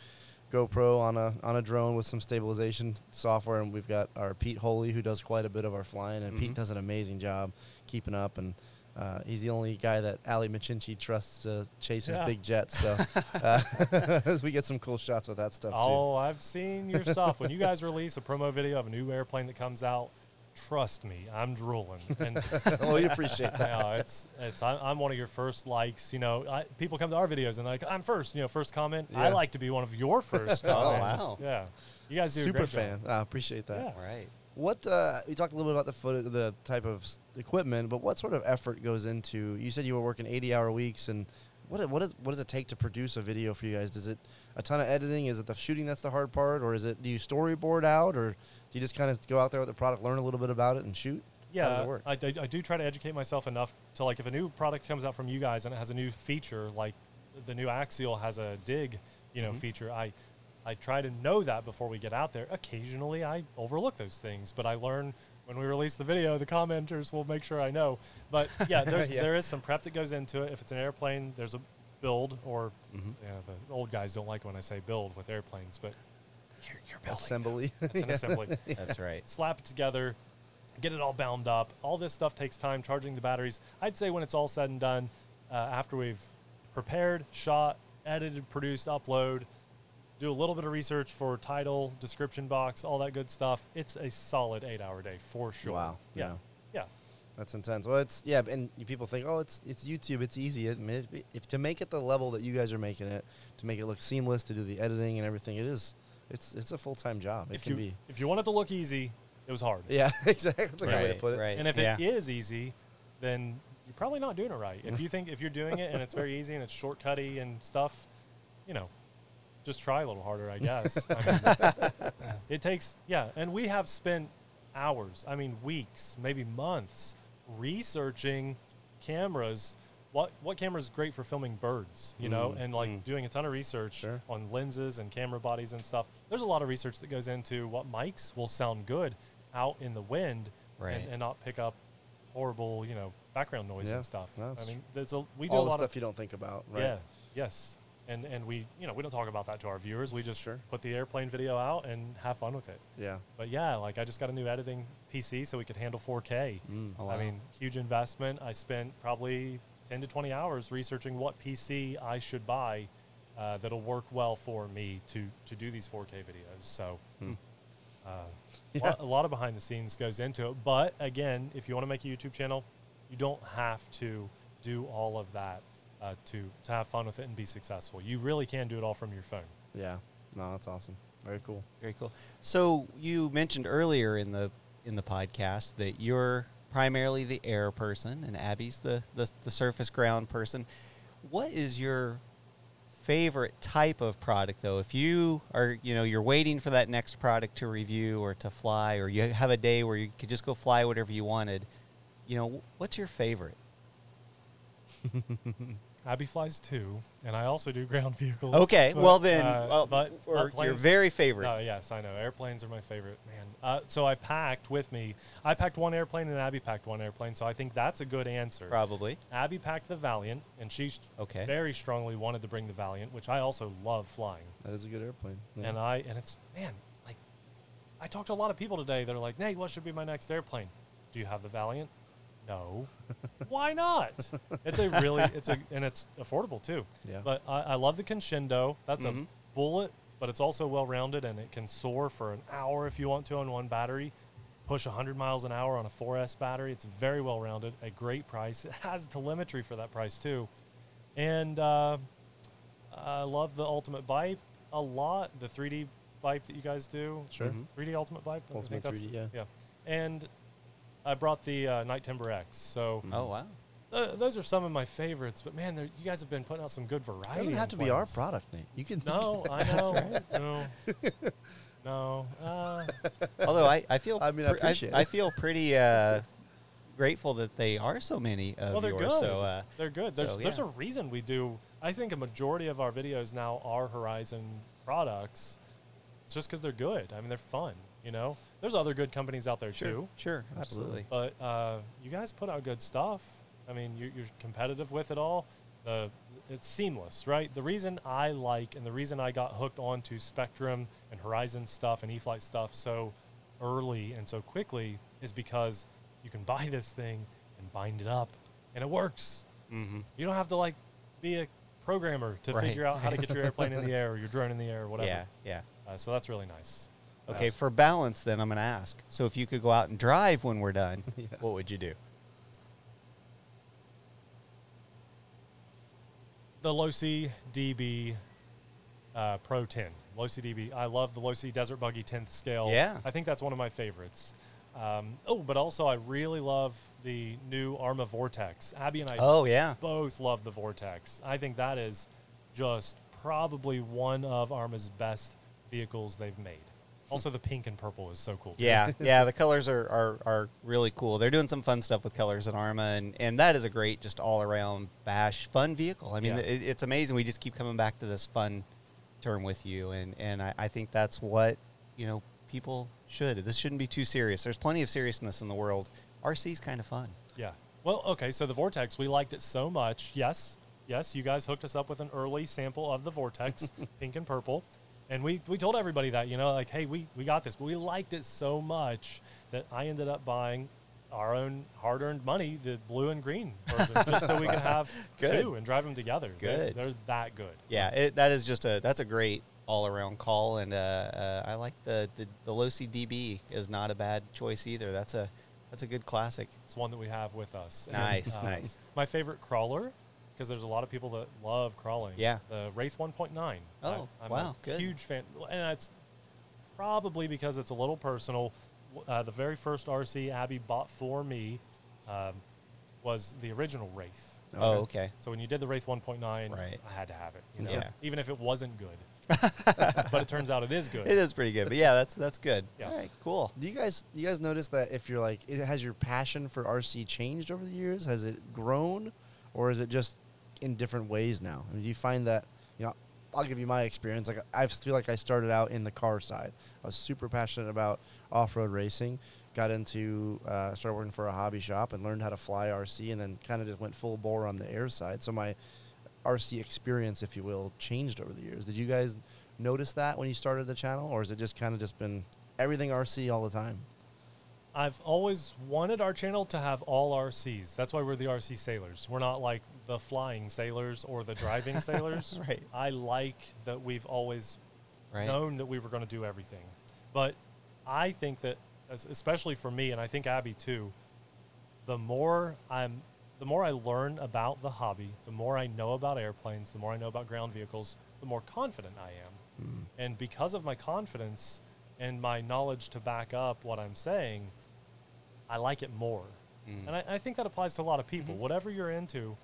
GoPro on a drone with some stabilization software, and we've got our Pete Holy, who does quite a bit of our flying, and Pete does an amazing job keeping up, and he's the only guy that Ali Machinchi trusts to chase his big jets, so we get some cool shots with that stuff too. Oh, I've seen your stuff. When you guys release a promo video of a new airplane that comes out, trust me, I'm drooling. And well, you appreciate that. I'm one of your first likes. People come to our videos and I'm first. First comment. Yeah. I like to be one of your first comments. Oh wow! Yeah, you guys do super a great fan. I appreciate that. Yeah. Right. What you talked a little bit about the type of equipment, but what sort of effort goes into? You said you were working 80-hour weeks, and what does it take to produce a video for you guys? Does it a ton of editing? Is it the shooting that's the hard part, or is it do you storyboard out, or do you just kind of go out there with the product, learn a little bit about it, and shoot? Yeah, how does it work? I do try to educate myself enough to, like, if a new product comes out from you guys and it has a new feature, like the new Axial has a dig, you know, mm-hmm. feature. I try to know that before we get out there. Occasionally, I overlook those things, but I learn when we release the video, the commenters will make sure I know. But, yeah, there is some prep that goes into it. If it's an airplane, there's a build, or mm-hmm. yeah, the old guys don't like when I say build with airplanes, but you're building. Assembly. It's an assembly. Yeah. That's right. Slap it together, get it all bound up. All this stuff takes time, charging the batteries. I'd say when it's all said and done, after we've prepared, shot, edited, produced, upload, do a little bit of research for title, description box, all that good stuff. It's a solid 8-hour day for sure. Wow. Yeah. Yeah. That's intense. Well, it's, yeah, and people think, oh, it's YouTube, it's easy. I mean, if to make it the level that you guys are making it, to make it look seamless, to do the editing and everything, it's a full-time job. It can be. If you want it to look easy, it was hard. Yeah, exactly. That's a good way to put it. Right. And if it is easy, then you're probably not doing it right. If you're doing it and it's very easy and it's shortcutty and stuff, you know, just try a little harder, I guess. I mean, it takes, yeah. And we have spent hours, I mean, weeks, maybe months researching cameras. What camera is great for filming birds, you know, and like doing a ton of research on lenses and camera bodies and stuff. There's a lot of research that goes into what mics will sound good out in the wind and not pick up horrible, you know, background noise and stuff. I mean, we do all a lot of stuff you don't think about. Right? Yeah. Yes. And we, you know, we don't talk about that to our viewers. We just put the airplane video out and have fun with it. Yeah. But, yeah, like I just got a new editing PC so we could handle 4K. Wow. I mean, huge investment. I spent probably 10 to 20 hours researching what PC I should buy that'll work well for me to do these 4K videos. So a lot of behind the scenes goes into it. But, again, if you want to make a YouTube channel, you don't have to do all of that. To have fun with it and be successful. You really can do it all from your phone. Yeah. No, that's awesome. Very cool. Very cool. So you mentioned earlier in the podcast that you're primarily the air person and Abby's the surface ground person. What is your favorite type of product, though? If you are, you know, you're waiting for that next product to review or to fly, or you have a day where you could just go fly whatever you wanted, you know, what's your favorite? Abby flies too, and I also do ground vehicles. Okay, but, well then, your very favorite. Oh, yes, I know. Airplanes are my favorite, man. So I packed with me. I packed one airplane, and Abby packed one airplane, so I think that's a good answer. Probably. Abby packed the Valiant, and she very strongly wanted to bring the Valiant, which I also love flying. That is a good airplane. Yeah. And it's, man, like, I talked to a lot of people today that are like, Nate, what should be my next airplane? Do you have the Valiant? No. Why not? And it's affordable too. Yeah. But I love the Crescendo. That's a bullet, but it's also well-rounded and it can soar for an hour if you want to on one battery, push 100 miles an hour on a 4S battery. It's very well-rounded, a great price. It has telemetry for that price too. And I love the Ultimate Vibe a lot, the 3D Vibe that you guys do. Sure. 3D Ultimate Vibe? Ultimate 3D, yeah. And I brought the Night Timber X. So, oh, wow. Those are some of my favorites. But, man, you guys have been putting out some good variety. It doesn't have to be our product, Nate. You can. No, I know. Right. No. Although I feel I feel pretty grateful that they are so many of yours. Good. So, they're good. There's a reason we do. I think a majority of our videos now are Horizon products. It's just because they're good. I mean, they're fun, you know. There's other good companies out there, too. Sure, absolutely. But you guys put out good stuff. I mean, you're competitive with it all. It's seamless, right? The reason I like and the reason I got hooked onto Spectrum and Horizon stuff and E-Flight stuff so early and so quickly is because you can buy this thing and bind it up, and it works. Mm-hmm. You don't have to, like, be a programmer to figure out how to get your airplane in the air or your drone in the air or whatever. Yeah. So that's really nice. Okay, for balance, then, I'm going to ask. So if you could go out and drive when we're done, what would you do? The Losi DB Pro 10. Losi DB. I love the Losi Desert Buggy 10th scale. Yeah. I think that's one of my favorites. But also I really love the new ARRMA Vortex. Abby and I both love the Vortex. I think that is just probably one of ARRMA's best vehicles they've made. Also, the pink and purple is so cool. Yeah, yeah, the colors are really cool. They're doing some fun stuff with colors in ARRMA, and that is a great just all-around bash fun vehicle. I mean, it's amazing. We just keep coming back to this fun term with you, and I think that's what, you know, people should. This shouldn't be too serious. There's plenty of seriousness in the world. RC's kind of fun. Yeah. Well, okay, so the Vortex, we liked it so much. Yes, you guys hooked us up with an early sample of the Vortex, pink and purple. And we told everybody that, you know, like, hey, we got this. But we liked it so much that I ended up buying our own hard-earned money, the blue and green version, just so we could have two and drive them together. Good. They're that good. Yeah, that's a great all-around call. And I like the Losi DB is not a bad choice either. That's a good classic. It's one that we have with us. Nice, nice. My favorite crawler, because there's a lot of people that love crawling. Yeah. The Wraith 1.9. Oh, I'm a huge fan. And that's probably because it's a little personal. The very first RC Abby bought for me was the original Wraith. Okay? Oh, okay. So when you did the Wraith 1.9, right, I had to have it. You know? Yeah. Even if it wasn't good. But it turns out it is good. It is pretty good. But yeah, that's good. Yeah. All right, cool. Do you guys notice that if you're like, has your passion for RC changed over the years? Has it grown? Or is it just in different ways now? I mean, do you find that, you know, I'll give you my experience. Like, I feel like I started out in the car side. I was super passionate about off-road racing. Got into, started working for a hobby shop and learned how to fly RC, and then kind of just went full bore on the air side. So my RC experience, if you will, changed over the years. Did you guys notice that when you started the channel, or is it just kind of just been everything RC all the time? I've always wanted our channel to have all RCs. That's why we're the RC Sailors. We're not like the flying sailors or the driving sailors. Right. I like that we've always known that we were going to do everything. But I think that, especially for me, and I think Abby too, the more I learn about the hobby, the more I know about airplanes, the more I know about ground vehicles, the more confident I am. Mm. And because of my confidence and my knowledge to back up what I'm saying, I like it more. Mm. And I think that applies to a lot of people. Mm-hmm. Whatever you're into,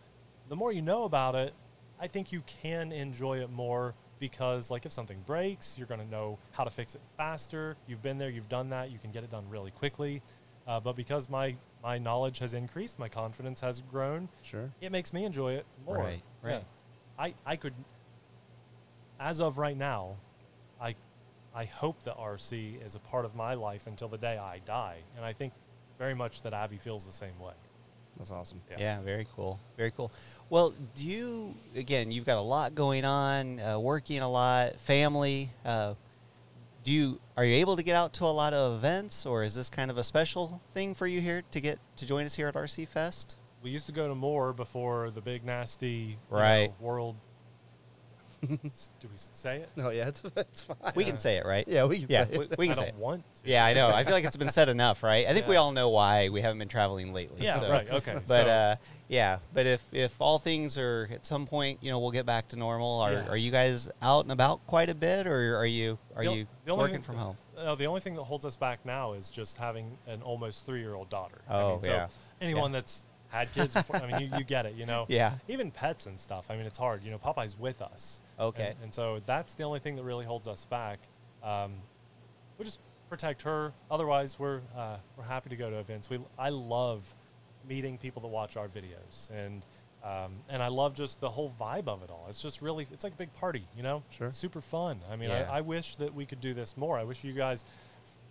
the more you know about it, I think you can enjoy it more because, like, if something breaks, you're going to know how to fix it faster. You've been there. You've done that. You can get it done really quickly. But because my knowledge has increased, my confidence has grown, it makes me enjoy it more. Right. Yeah. I could, as of right now, I hope that RC is a part of my life until the day I die. And I think very much that Abby feels the same way. That's awesome. Yeah, very cool. Very cool. Well, do you, again, you've got a lot going on, working a lot, family. Are you able to get out to a lot of events, or is this kind of a special thing for you here to get to join us here at RC Fest? We used to go to more before the big nasty world. Do we say it? No, yeah, it's fine. We can say it, right? Yeah, we can say it. We can say it. I don't want to. Yeah, I know. I feel like it's been said enough, right? I think we all know why we haven't been traveling lately. Yeah, so. Right, okay. But, so. But if all things are at some point, you know, we'll get back to normal. Are you guys out and about quite a bit, or are you working from home? No, the only thing that holds us back now is just having an almost 3-year-old daughter. Oh, I mean, yeah. So anyone that's had kids before, I mean, you get it, you know? Yeah. Even pets and stuff, I mean, it's hard. You know, Popeye's with us. Okay. And so that's the only thing that really holds us back. We just protect her. Otherwise, we're happy to go to events. I love meeting people that watch our videos, and I love just the whole vibe of it all. It's just really, it's like a big party, you know? Sure. Super fun. I mean, I wish that we could do this more. I wish you guys,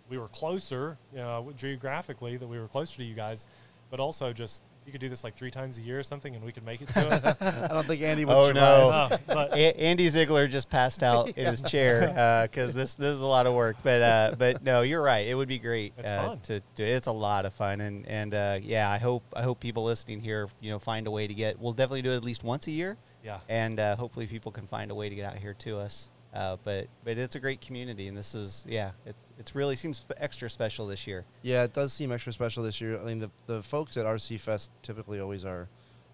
we were closer, you know, geographically, that we were closer to you guys, but also just, you could do this like 3 times a year or something, and we could make it to it. I don't think Andy would survive. No. But Andy Ziegler just passed out in his chair because this is a lot of work. But no, you're right. It would be great. It's fun. It's a lot of fun, and I hope people listening here, you know, find a way to get. We'll definitely do it at least once a year. Yeah. And hopefully people can find a way to get out here to us. But it's a great community, and this is It really seems extra special this year. Yeah, it does seem extra special this year. I mean, the folks at RC Fest typically always are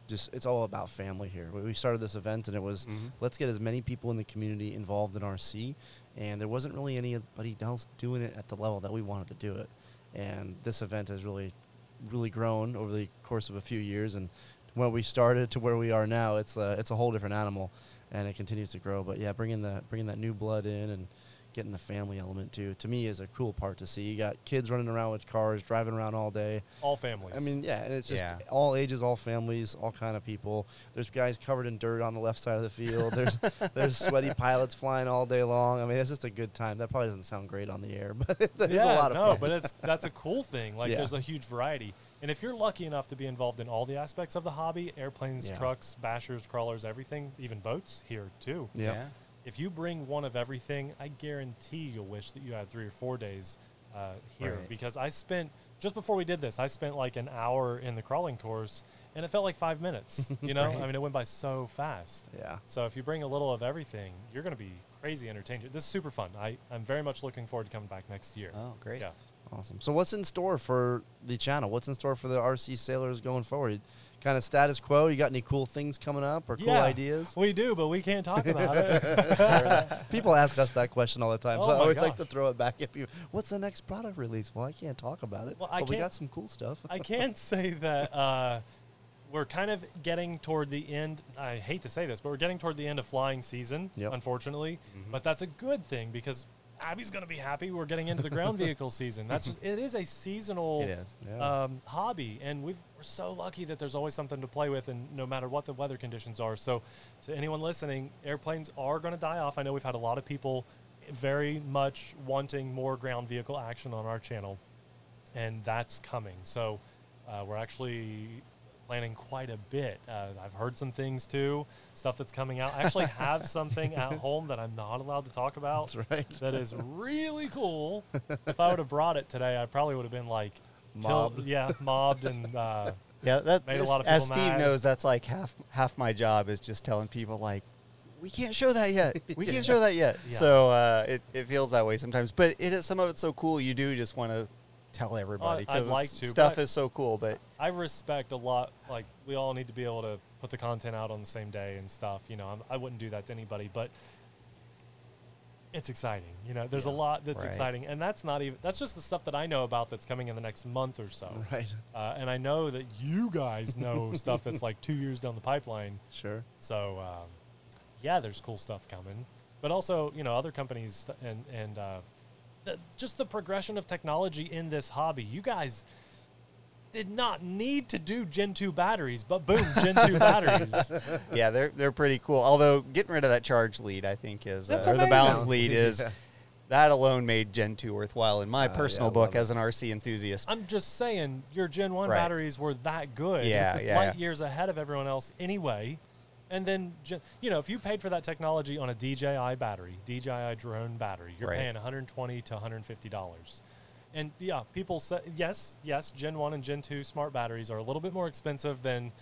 just it's all about family here. We started this event, and it was let's get as many people in the community involved in RC, and there wasn't really anybody else doing it at the level that we wanted to do it. And this event has really grown over the course of a few years, and where we started to where we are now, it's a whole different animal, and it continues to grow. But yeah, bringing that new blood in and getting the family element too, to me, is a cool part to see. You got kids running around with cars, driving around all day. All families. I mean, yeah, and it's just all ages, all families, all kind of people. There's guys covered in dirt on the left side of the field. There's sweaty pilots flying all day long. I mean, it's just a good time. That probably doesn't sound great on the air, but it's a lot of fun. No, but that's a cool thing. Like, there's a huge variety. And if you're lucky enough to be involved in all the aspects of the hobby, airplanes, trucks, bashers, crawlers, everything, even boats here too. Yeah. If you bring one of everything, I guarantee you'll wish that you had 3 or 4 days here. Right. Because I spent, just before we did this, I spent like an hour in the crawling course, and it felt like 5 minutes, you know? I mean, it went by so fast. Yeah. So if you bring a little of everything, you're going to be crazy entertained. This is super fun. I'm very much looking forward to coming back next year. Oh, great. Yeah. Awesome. So what's in store for the channel? What's in store for the RC Sailors going forward? Kind of status quo. You got any cool things coming up or cool ideas? We do, but we can't talk about it. People ask us that question all the time, so I always like to throw it back at people. What's the next product release? Well, I can't talk about it, but we got some cool stuff. I can say that we're kind of getting toward the end. I hate to say this, but we're getting toward the end of flying season, unfortunately. But that's a good thing because Abby's going to be happy we're getting into the ground vehicle season. That's just, it is a seasonal hobby, and we're so lucky that there's always something to play with, and no matter what the weather conditions are. So to anyone listening, airplanes are going to die off. I know we've had a lot of people very much wanting more ground vehicle action on our channel, and that's coming. So we're actually planning quite a bit. I've heard some things too, stuff that's coming out. I actually have something at home that I'm not allowed to talk about. That's right. That is really cool. If I would have brought it today, I probably would have been like mobbed. Mobbed and made a lot of people mad. As Steve knows, that's like half my job is just telling people like, we can't show that yet. We can't show that yet. Yeah. So it feels that way sometimes, but it is, some of it's so cool. You do just want to tell everybody because stuff is so cool. But I respect a lot, like, we all need to be able to put the content out on the same day and stuff, you know. I wouldn't do that to anybody, but it's exciting, you know. There's a lot that's exciting, and that's just the stuff that I know about that's coming in the next month or so, and I know that you guys know stuff that's like 2 years down the pipeline. Sure. So there's cool stuff coming, but also, you know, other companies and just the progression of technology in this hobby. You guys did not need to do Gen 2 batteries, but boom, Gen 2 batteries. Yeah, they're pretty cool. Although getting rid of that charge lead, I think, is or the balance lead is that alone made Gen 2 worthwhile in my personal book as an RC enthusiast. I'm just saying your Gen 1 batteries were that good. Yeah, light years ahead of everyone else anyway. And then, you know, if you paid for that technology on a DJI drone battery, you're paying $120 to $150. And, yeah, people say, yes, Gen 1 and Gen 2 smart batteries are a little bit more expensive than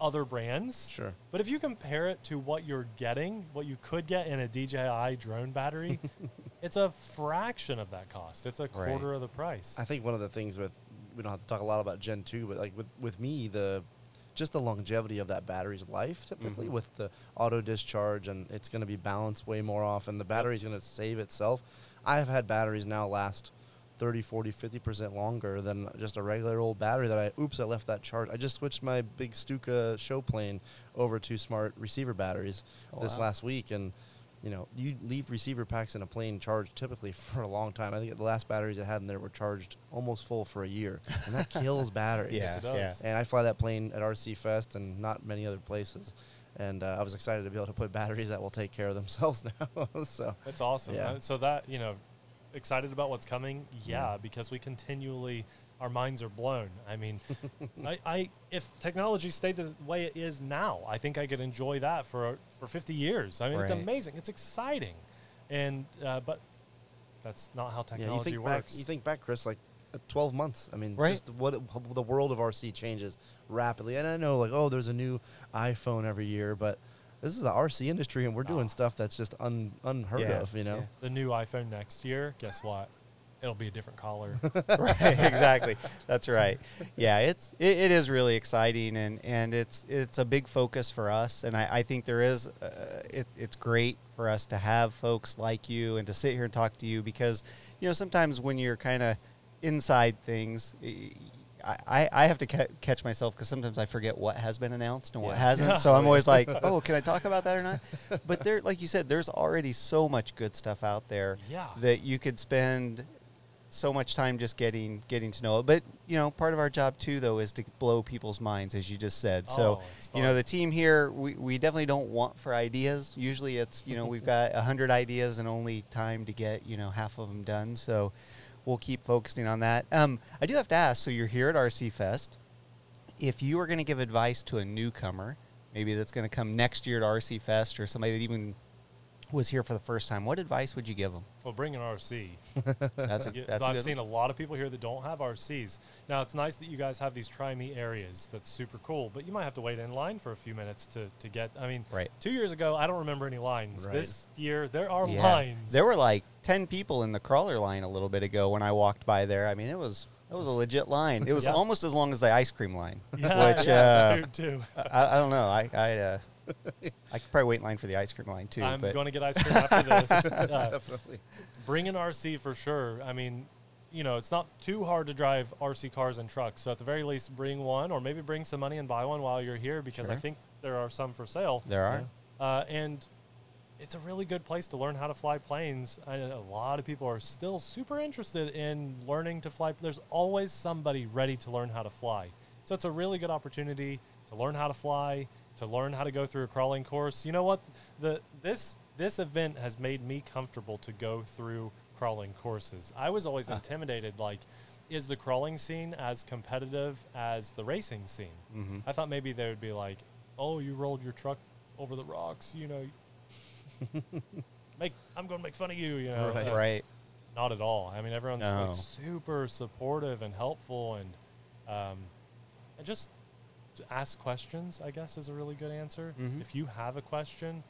other brands. Sure. But if you compare it to what you're getting, what you could get in a DJI drone battery, it's a fraction of that cost. It's a quarter of the price. I think one of the things with, we don't have to talk a lot about Gen 2, but, like, with me, just the longevity of that battery's life, typically, with the auto discharge, and it's going to be balanced way more often. The battery's going to save itself. I have had batteries now last 30, 40, 50% longer than just a regular old battery that I left that charge. I just switched my big Stuka show plane over to smart receiver batteries this last week, and, you know, you leave receiver packs in a plane charged typically for a long time. I think the last batteries I had in there were charged almost full for a year, and that kills batteries. Yes, it does. Yeah. And I fly that plane at RC Fest and not many other places, and I was excited to be able to put batteries that will take care of themselves now. So that's awesome. Yeah. So that, you know, excited about what's coming? Yeah, because we continually, our minds are blown. I mean, if technology stayed the way it is now, I think I could enjoy that for 50 years. I mean, it's amazing. It's exciting. And but that's not how technology works. You think back, Chris, like 12 months. I mean, just the world of RC changes rapidly. And I know, like, there's a new iPhone every year, but this is the RC industry, and we're doing stuff that's just unheard of, you know? Yeah. The new iPhone next year, guess what? It'll be a different color. Right, exactly. That's right. Yeah, it is really exciting, and it's a big focus for us. And I think there is it's great for us to have folks like you and to sit here and talk to you, because you know sometimes when you're kind of inside things, I have to catch myself because sometimes I forget what has been announced and what hasn't. So I'm always like, oh, can I talk about that or not? But there, like you said, there's already so much good stuff out there that you could spend so much time just getting to know it. But, you know, part of our job, too, though, is to blow people's minds, as you just said. So, you know, the team here, we definitely don't want for ideas. Usually it's, you know, we've got 100 ideas and only time to get, you know, half of them done. So we'll keep focusing on that. I do have to ask, so you're here at RC Fest. If you were going to give advice to a newcomer, maybe that's going to come next year at RC Fest, or somebody that even was here for the first time, what advice would you give them? Well, bring an RC. I've seen a lot of people here that don't have RCs. Now, it's nice that you guys have these try-me areas. That's super cool, but you might have to wait in line for a few minutes to get. I mean, right. 2 years ago, I don't remember any lines. Right. This year, there are lines. There were like 10 people in the crawler line a little bit ago when I walked by there. I mean, it was a legit line. It was almost as long as the ice cream line, which too. I don't know. I could probably wait in line for the ice cream line, too. I'm going to get ice cream after this. Definitely. Bring an RC for sure. I mean, you know, it's not too hard to drive RC cars and trucks. So, at the very least, bring one, or maybe bring some money and buy one while you're here, because I think there are some for sale. There are. And it's a really good place to learn how to fly planes. A lot of people are still super interested in learning to fly. There's always somebody ready to learn how to fly. So, it's a really good opportunity to learn how to fly, to learn how to go through a crawling course. You know what? This event has made me comfortable to go through crawling courses. I was always intimidated, like, is the crawling scene as competitive as the racing scene? Mm-hmm. I thought maybe they would be like, oh, you rolled your truck over the rocks, you know. I'm going to make fun of you, you know. Right. Right. Not at all. I mean, everyone's like super supportive and helpful, and just – ask questions, I guess, is a really good answer. Mm-hmm. If you have a question,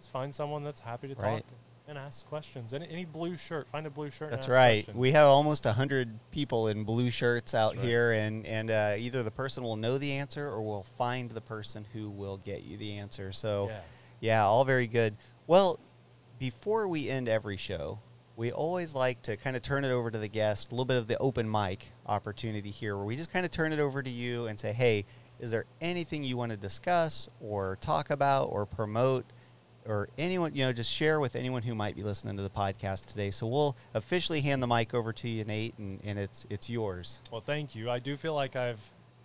just find someone that's happy to talk and ask questions. And any blue shirt, find a blue shirt. That's and ask right. Questions. We have almost 100 people in blue shirts out here, and either the person will know the answer or will find the person who will get you the answer. So, yeah, all very good. Well, before we end every show, we always like to kind of turn it over to the guest, a little bit of the open mic opportunity here, where we just kind of turn it over to you and say, hey, is there anything you want to discuss or talk about or promote, or anyone, you know, just share with anyone who might be listening to the podcast today? So we'll officially hand the mic over to you, Nate, and it's yours. Well, thank you. I do feel like I've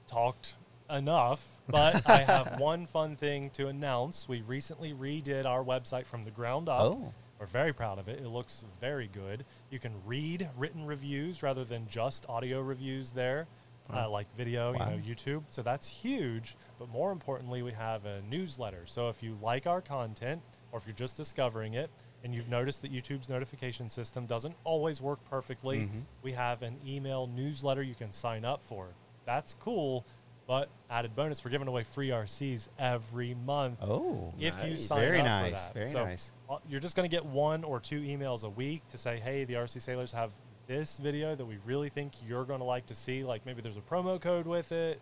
talked enough, but I have one fun thing to announce. We recently redid our website from the ground up. Oh. We're very proud of it. It looks very good. You can read written reviews rather than just audio reviews there. Like video, you know, YouTube. So that's huge. But more importantly, we have a newsletter. So if you like our content, or if you're just discovering it and you've noticed that YouTube's notification system doesn't always work perfectly, we have an email newsletter you can sign up for. That's cool. But added bonus, we're giving away free RCs every month. Oh, if nice. You sign very up nice. For that. Very so nice. You're just going to get 1 or 2 emails a week to say, hey, the RC Sailors have this video that we really think you're going to like to see. Like, maybe there's a promo code with it.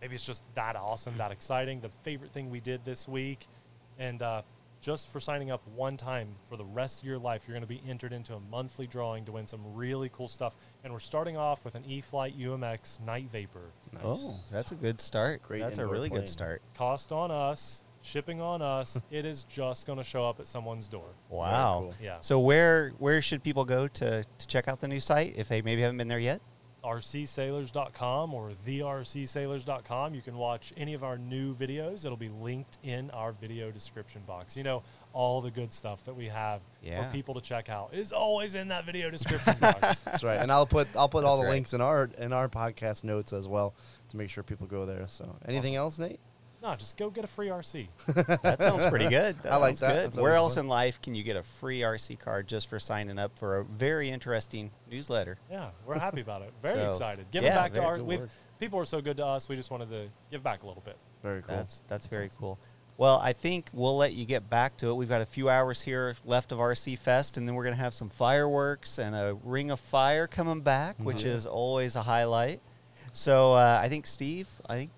Maybe it's just that awesome, that exciting, the favorite thing we did this week. And just for signing up one time, for the rest of your life, you're going to be entered into a monthly drawing to win some really cool stuff. And we're starting off with an E-Flight UMX Night Vapor. Nice. Oh, that's a good start. Great. That's a really good start. Cost on us. Shipping on us. It is just going to show up at someone's door. Wow. Cool. Yeah. So where should people go to check out the new site if they maybe haven't been there yet? rcsailors.com or thercsailors.com. You can watch any of our new videos. It'll be linked in our video description box. You know, all the good stuff that we have for people to check out is always in that video description box. That's right. And I'll put all the links in our podcast notes as well to make sure people go there. So anything else, Nate? No, just go get a free RC. That sounds pretty good. That I like that. Good. Where else in life can you get a free RC card just for signing up for a very interesting newsletter? Yeah, we're happy about it. Very excited. Give it back to our people are so good to us. We just wanted to give back a little bit. Very cool. That's very cool. Well, I think we'll let you get back to it. We've got a few hours here left of RC Fest, and then we're going to have some fireworks and a Ring of Fire coming back, mm-hmm. which is always a highlight. So I think, Steve,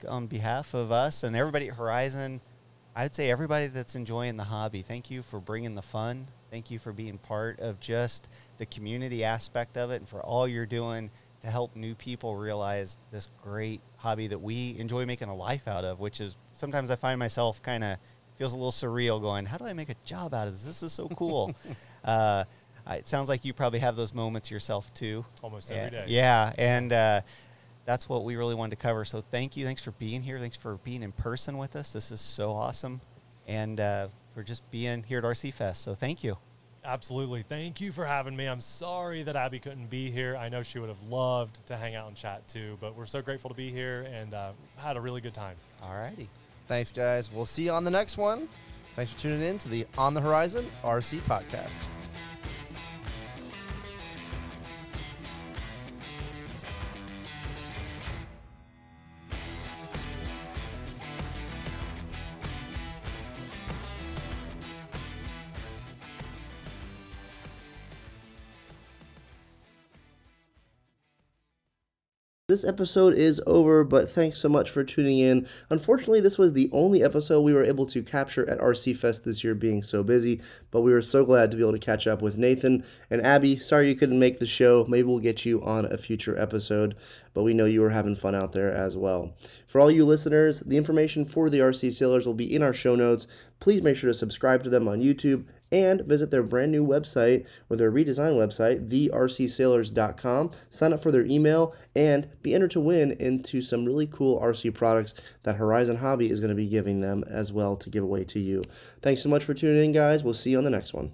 on behalf of us and everybody at Horizon, I'd say everybody that's enjoying the hobby, thank you for bringing the fun. Thank you for being part of just the community aspect of it and for all you're doing to help new people realize this great hobby that we enjoy making a life out of, which is sometimes I find myself kind of feels a little surreal going, how do I make a job out of this? This is so cool. It sounds like you probably have those moments yourself too. Almost every day. Yeah, and that's what we really wanted to cover. So thank you. Thanks for being here. Thanks for being in person with us. This is so awesome. And for just being here at RC Fest. So thank you. Absolutely. Thank you for having me. I'm sorry that Abby couldn't be here. I know she would have loved to hang out and chat too, but we're so grateful to be here and had a really good time. All righty. Thanks, guys. We'll see you on the next one. Thanks for tuning in to the On the Horizon RC Podcast. This episode is over, but thanks so much for tuning in. Unfortunately, this was the only episode we were able to capture at RC Fest this year being so busy, but we were so glad to be able to catch up with Nathan and Abby. Sorry you couldn't make the show. Maybe we'll get you on a future episode, but we know you were having fun out there as well. For all you listeners, the information for the RC Sailors will be in our show notes. Please make sure to subscribe to them on YouTube and visit their brand new website, or their redesigned website, rcsailors.com. Sign up for their email and be entered to win into some really cool RC products that Horizon Hobby is going to be giving them as well to give away to you. Thanks so much for tuning in, guys. We'll see you on the next one.